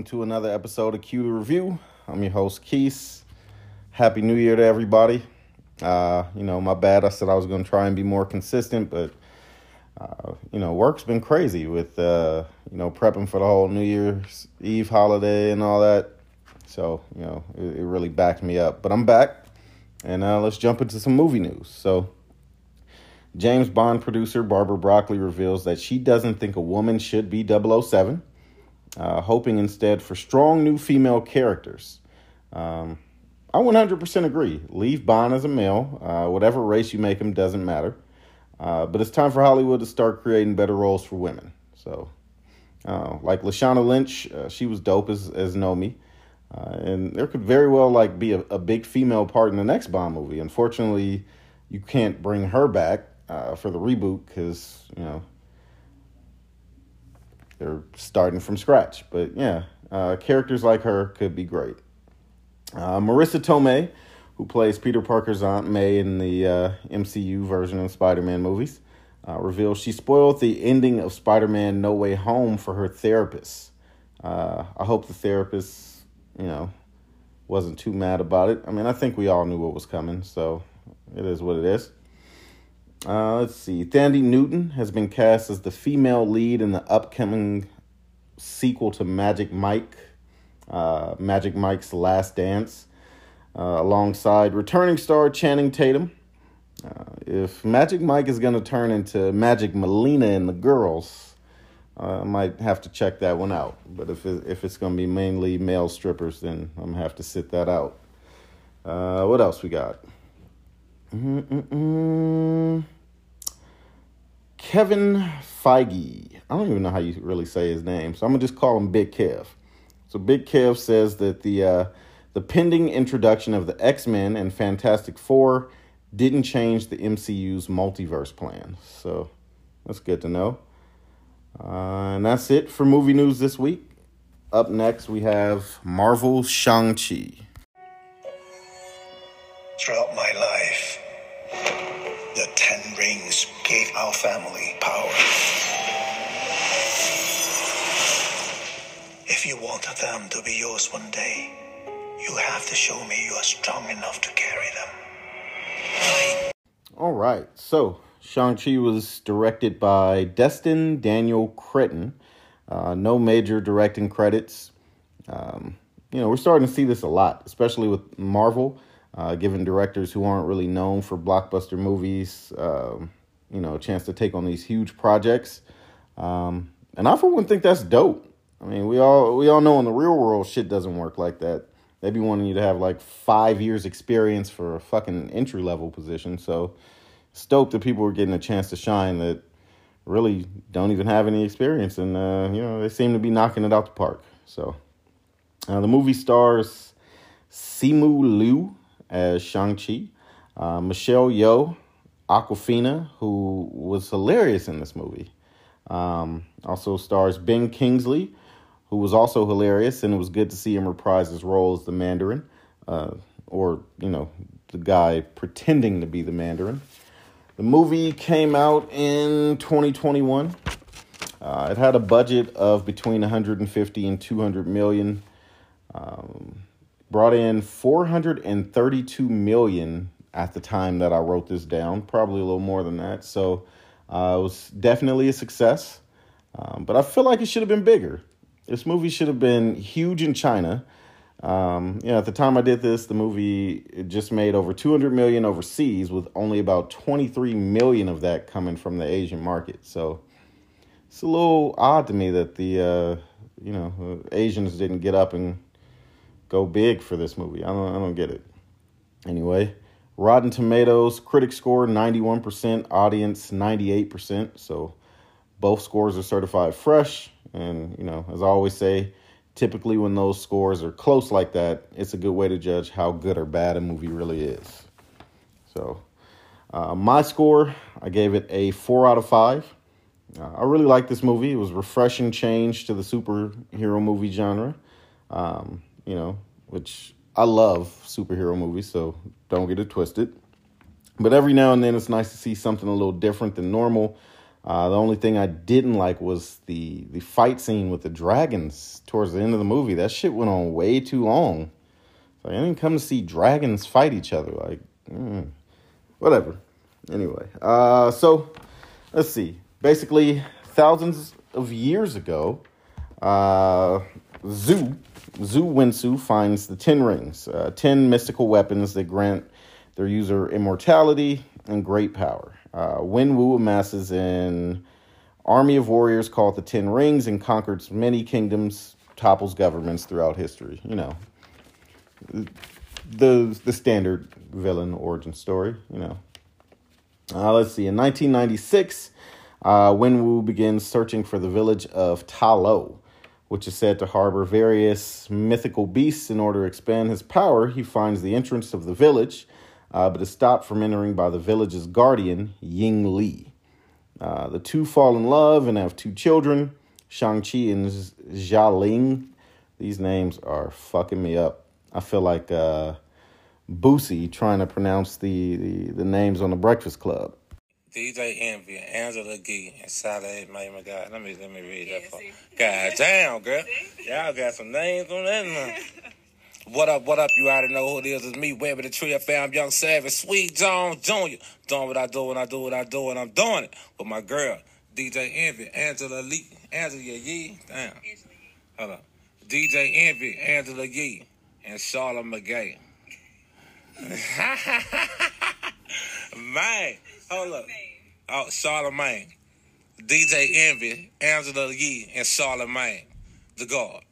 welcome to another episode of Q Review. I'm your host, Keese. Happy New Year to everybody. My bad. I said I was going to try and be more consistent, but, work's been crazy with, prepping for the whole New Year's Eve holiday and all that. So, it really backed me up. But I'm back, and let's jump into some movie news. So, James Bond producer Barbara Broccoli reveals that she doesn't think a woman should be 007. Hoping instead for strong new female characters. I 100% agree. Leave Bond as a male. Whatever race you make him doesn't matter. But it's time for Hollywood to start creating better roles for women. So, like Lashana Lynch, she was dope as Nomi. And there could very well be a big female part in the next Bond movie. Unfortunately, you can't bring her back for the reboot because, they're starting from scratch. But yeah, characters like her could be great. Marissa Tomei, who plays Peter Parker's Aunt May in the MCU version of Spider-Man movies, reveals she spoiled the ending of Spider-Man No Way Home for her therapist. I hope the therapist, wasn't too mad about it. I mean, I think we all knew what was coming, so it is what it is. Let's see. Thandie Newton has been cast as the female lead in the upcoming sequel to Magic Mike, Magic Mike's Last Dance, alongside returning star Channing Tatum. If Magic Mike is going to turn into Magic Melina and the Girls, I might have to check that one out. But if it's going to be mainly male strippers, then I'm going to have to sit that out. What else we got? Kevin Feige. I don't even know how you really say his name, so I'm going to just call him Big Kev. So Big Kev says that the pending introduction of the X-Men and Fantastic Four didn't change the MCU's multiverse plan. So that's good to know. And that's it for movie news this week. Up next, we have Marvel's Shang-Chi. Throughout my life, the Ten Rings gave our family power. If you want them to be yours one day, you have to show me you are strong enough to carry them. All right, so Shang-Chi was directed by Destin Daniel Cretton. No major directing credits. We're starting to see this a lot, especially with Marvel. Giving directors who aren't really known for blockbuster movies, a chance to take on these huge projects. And I, for one, think that's dope. I mean, we all know in the real world, shit doesn't work like that. They be wanting you to have 5 years experience for a fucking entry-level position. So it's dope that people are getting a chance to shine that really don't even have any experience. And, they seem to be knocking it out the park. So the movie stars Simu Liu as Shang-Chi, Michelle Yeoh, Awkwafina, who was hilarious in this movie. Also stars Ben Kingsley, who was also hilarious, and it was good to see him reprise his role as the Mandarin, the guy pretending to be the Mandarin. The movie came out in 2021. It had a budget of between 150 and 200 million. Brought in $432 million at the time that I wrote this down, probably a little more than that. So it was definitely a success, but I feel like it should have been bigger. This movie should have been huge in China. At the time I did this, the movie it just made over $200 million overseas with only about $23 million of that coming from the Asian market. So it's a little odd to me that the, Asians didn't get up and go big for this movie. I don't get it. Anyway, Rotten Tomatoes, critic score 91%, audience 98%. So both scores are certified fresh. And, as I always say, typically when those scores are close like that, it's a good way to judge how good or bad a movie really is. So my score, I gave it a 4 out of 5. I really liked this movie. It was a refreshing change to the superhero movie genre. Which I love superhero movies, so don't get it twisted. But every now and then it's nice to see something a little different than normal The only thing I didn't like was the fight scene with the dragons towards the end of the movie. That shit went on way too long. Like, I didn't come to see dragons fight each other. Like, whatever. Anyway, so let's see. Basically, thousands of years ago, Zu WenWu finds the Ten Rings, 10 mystical weapons that grant their user immortality and great power. WenWu amasses an army of warriors called the Ten Rings and conquers many kingdoms, topples governments throughout history. You know, the standard villain origin story, you know. Let's see. In 1996, WenWu begins searching for the village of Ta Lo, which is said to harbor various mythical beasts. In order to expand his power, he finds the entrance of the village, but is stopped from entering by the village's guardian, Ying Li. The two fall in love and have two children, Shang-Chi and Xialing. These names are fucking me up. I feel like Boosie trying to pronounce the names on The Breakfast Club. DJ Envy, Angela Yee, and Xialing. My God, let me read that part. God damn, girl, y'all got some names on that one. What up, you already know who it is. It's me, Webby, the Tree FM, Young Savage, Sweet John Jr. Doing what I do, and I do what I do, and I'm doing it with my girl, DJ Envy, Angela Lee, Angela Yee. Damn. Hold up. DJ Envy, Angela Yee, and Charlamagne. Man, hold up. Oh, Charlamagne. DJ Envy, Angela Yee, and Charlamagne. The God.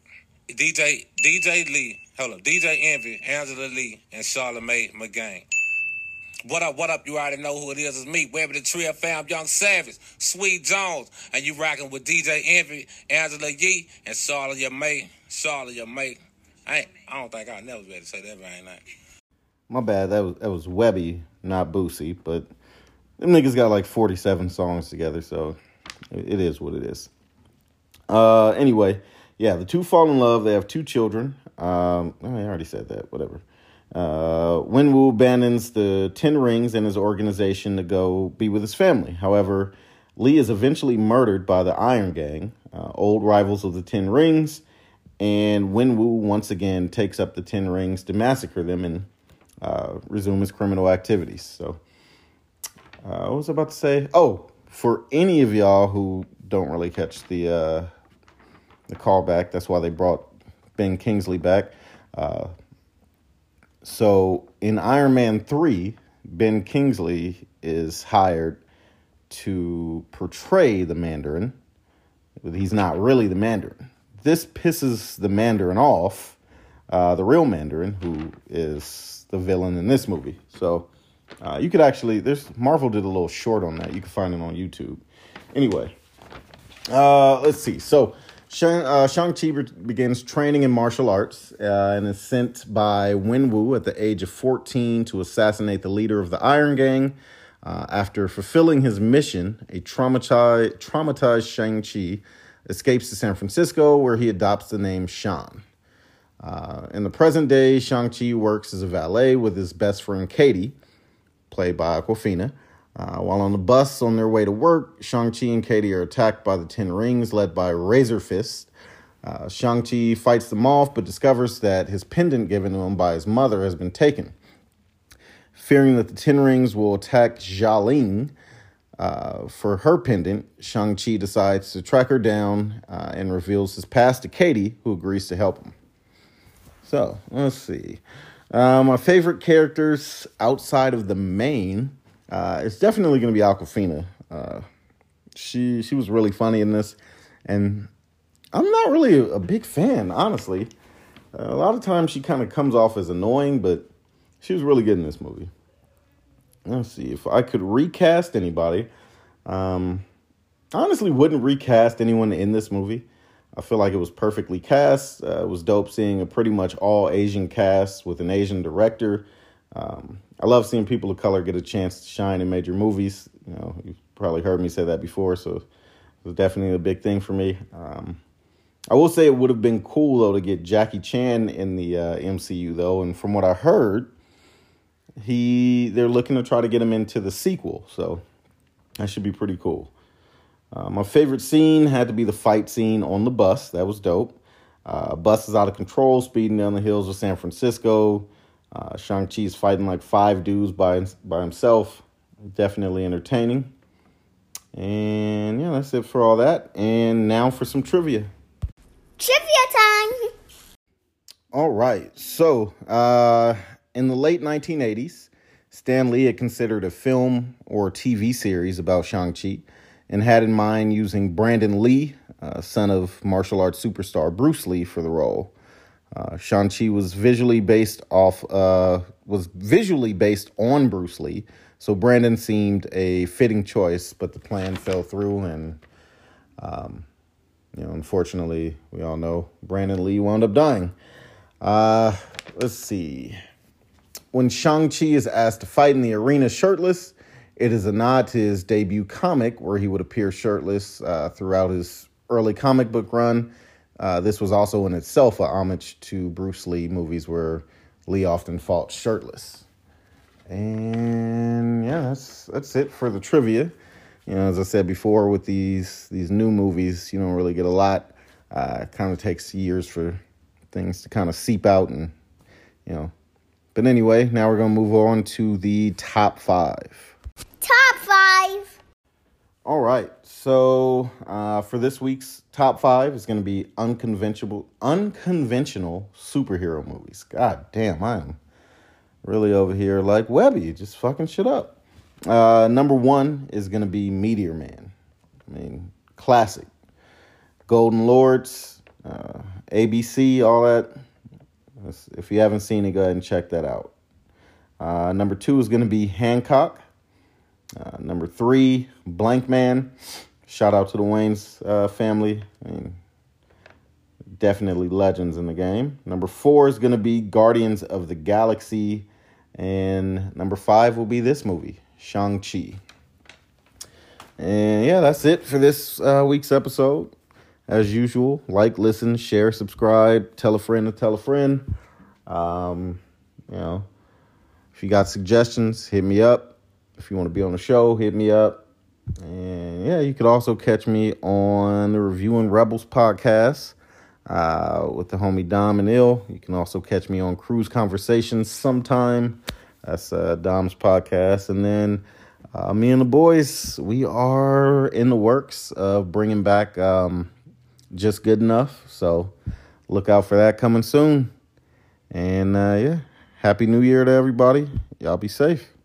DJ Lee. Hold up. DJ Envy, Angela Lee, and Charlamagne McGain. What up? You already know who it is. It's me, Webby the Tree FM, Young Savage, Sweet Jones. And you rocking with DJ Envy, Angela Yee, and Charlamagne. Charlamagne. I don't think I'll never be able to say that right now. My bad. That was Webby, not Boosie. But them niggas got like 47 songs together, so it is what it is. Anyway, yeah, the two fall in love. They have two children. I already said that, whatever. WenWu abandons the Ten Rings and his organization to go be with his family. However, Lee is eventually murdered by the Iron Gang, old rivals of the Ten Rings, and WenWu once again takes up the Ten Rings to massacre them and resume his criminal activities. So, what was I about to say? Oh, for any of y'all who don't really catch the callback, that's why they brought Ben Kingsley back. So in Iron Man 3, Ben Kingsley is hired to portray the Mandarin, but he's not really the Mandarin. This pisses the Mandarin off, the real Mandarin, who is the villain in this movie. So you could actually, Marvel did a little short on that. You can find it on YouTube. Anyway, let's see. So Shang-Chi begins training in martial arts and is sent by WenWu at the age of 14 to assassinate the leader of the Iron Gang. After fulfilling his mission, a traumatized Shang-Chi escapes to San Francisco, where he adopts the name Shang. In the present day, Shang-Chi works as a valet with his best friend Katie, played by Awkwafina. While on the bus on their way to work, Shang-Chi and Katie are attacked by the Ten Rings, led by Razor Fist. Shang-Chi fights them off, but discovers that his pendant given to him by his mother has been taken. Fearing that the Ten Rings will attack Xialing for her pendant, Shang-Chi decides to track her down and reveals his past to Katie, who agrees to help him. So, let's see. My favorite characters outside of the main... it's definitely going to be Awkwafina. She was really funny in this. And I'm not really a big fan, honestly. A lot of times she kind of comes off as annoying, but she was really good in this movie. Let's see. If I could recast anybody, I honestly wouldn't recast anyone in this movie. I feel like it was perfectly cast. It was dope seeing a pretty much all Asian cast with an Asian director. I love seeing people of color get a chance to shine in major movies. You know, you've probably heard me say that before, so it was definitely a big thing for me. I will say it would have been cool, though, to get Jackie Chan in the MCU, though. And from what I heard, they're looking to try to get him into the sequel, so that should be pretty cool. My favorite scene had to be the fight scene on the bus. That was dope. Bus is out of control, speeding down the hills of San Francisco. Shang-Chi's fighting like five dudes by himself. Definitely entertaining. And yeah, that's it for all that. And now for some trivia. Trivia time! All right. So, in the late 1980s, Stan Lee had considered a film or TV series about Shang-Chi and had in mind using Brandon Lee, son of martial arts superstar Bruce Lee, for the role. Shang-Chi was visually based on Bruce Lee, so Brandon seemed a fitting choice, but the plan fell through, and unfortunately, we all know Brandon Lee wound up dying. Let's see. When Shang-Chi is asked to fight in the arena shirtless, it is a nod to his debut comic, where he would appear shirtless throughout his early comic book run. This was also in itself a homage to Bruce Lee movies where Lee often fought shirtless. And yeah, that's it for the trivia. As I said before, with these new movies, you don't really get a lot. It kind of takes years for things to kind of seep out, and But anyway, now we're gonna move on to the top five. Top five. All right. So for this week's top five is going to be unconventional superhero movies. God damn, I'm really over here like Webby, just fucking shit up. Number one is going to be Meteor Man. I mean, classic. Golden Lords, ABC, all that. If you haven't seen it, go ahead and check that out. Number two is going to be Hancock. Number three, Blank Man. Shout out to the Wayans family. I mean, definitely legends in the game. Number four is going to be Guardians of the Galaxy. And number five will be this movie, Shang-Chi. And yeah, that's it for this week's episode. As usual, like, listen, share, subscribe, tell a friend to tell a friend. If you got suggestions, hit me up. If you want to be on the show, hit me up. And yeah, you could also catch me on the Reviewing Rebels podcast with the homie Dom and Il. You can also catch me on Cruise Conversations sometime. That's Dom's podcast. And then me and the boys, we are in the works of bringing back Just Good Enough. So look out for that coming soon. And yeah, Happy New Year to everybody. Y'all be safe.